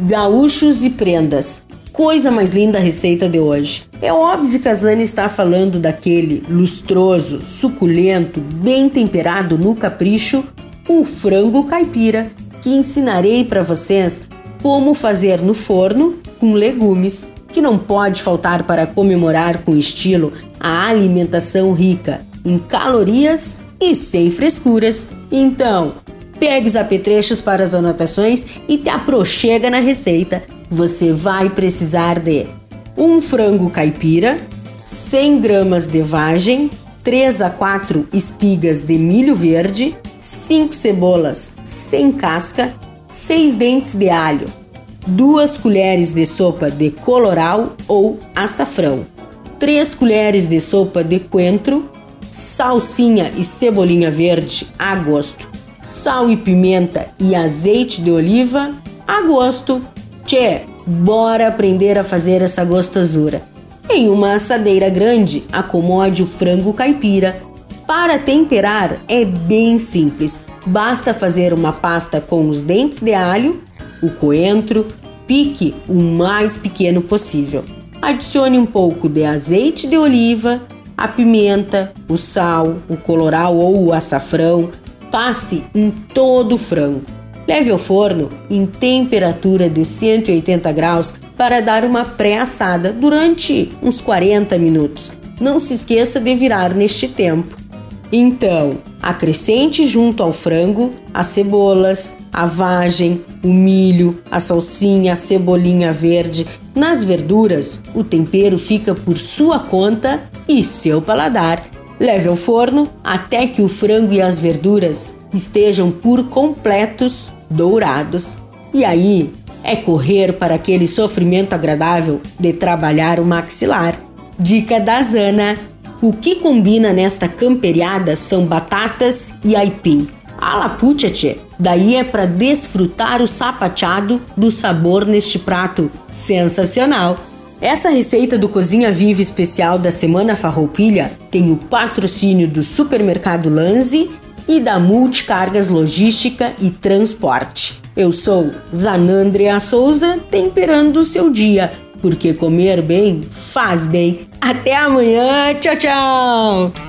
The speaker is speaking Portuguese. gaúchos e prendas. Coisa mais linda a receita de hoje. É óbvio que a Zani está falando daquele lustroso, suculento, bem temperado no capricho, o frango caipira, que ensinarei para vocês como fazer no forno com legumes, que não pode faltar para comemorar com estilo a alimentação rica em calorias e sem frescuras. Então, pegue os apetrechos para as anotações e te aproxega na receita. Você vai precisar de um frango caipira, 100 gramas de vagem, 3 a 4 espigas de milho verde, 5 cebolas sem casca, 6 dentes de alho, 2 colheres de sopa de colorau ou açafrão, 3 colheres de sopa de coentro, salsinha e cebolinha verde a gosto, sal e pimenta e azeite de oliva a gosto. Tchê, bora aprender a fazer essa gostosura. Em uma assadeira grande, acomode o frango caipira. Para temperar é bem simples. Basta fazer uma pasta com os dentes de alho, o coentro, pique o mais pequeno possível. Adicione um pouco de azeite de oliva, a pimenta, o sal, o colorau ou o açafrão. Passe em todo o frango. Leve ao forno em temperatura de 180 graus para dar uma pré-assada durante uns 40 minutos. Não se esqueça de virar neste tempo. Então, acrescente junto ao frango as cebolas, a vagem, o milho, a salsinha, a cebolinha verde. Nas verduras, o tempero fica por sua conta e seu paladar. Leve ao forno até que o frango e as verduras estejam por completos dourados. E aí é correr para aquele sofrimento agradável de trabalhar o maxilar. Dica da Zana. O que combina nesta camperiada são batatas e aipim. Alapucha-te! Daí é para desfrutar o sapateado do sabor neste prato sensacional. Essa receita do Cozinha Viva Especial da Semana Farroupilha tem o patrocínio do Supermercado Lanzi e da Multicargas Logística e Transporte. Eu sou Zanandrea Souza, temperando o seu dia, porque comer bem faz bem. Até amanhã, tchau, tchau!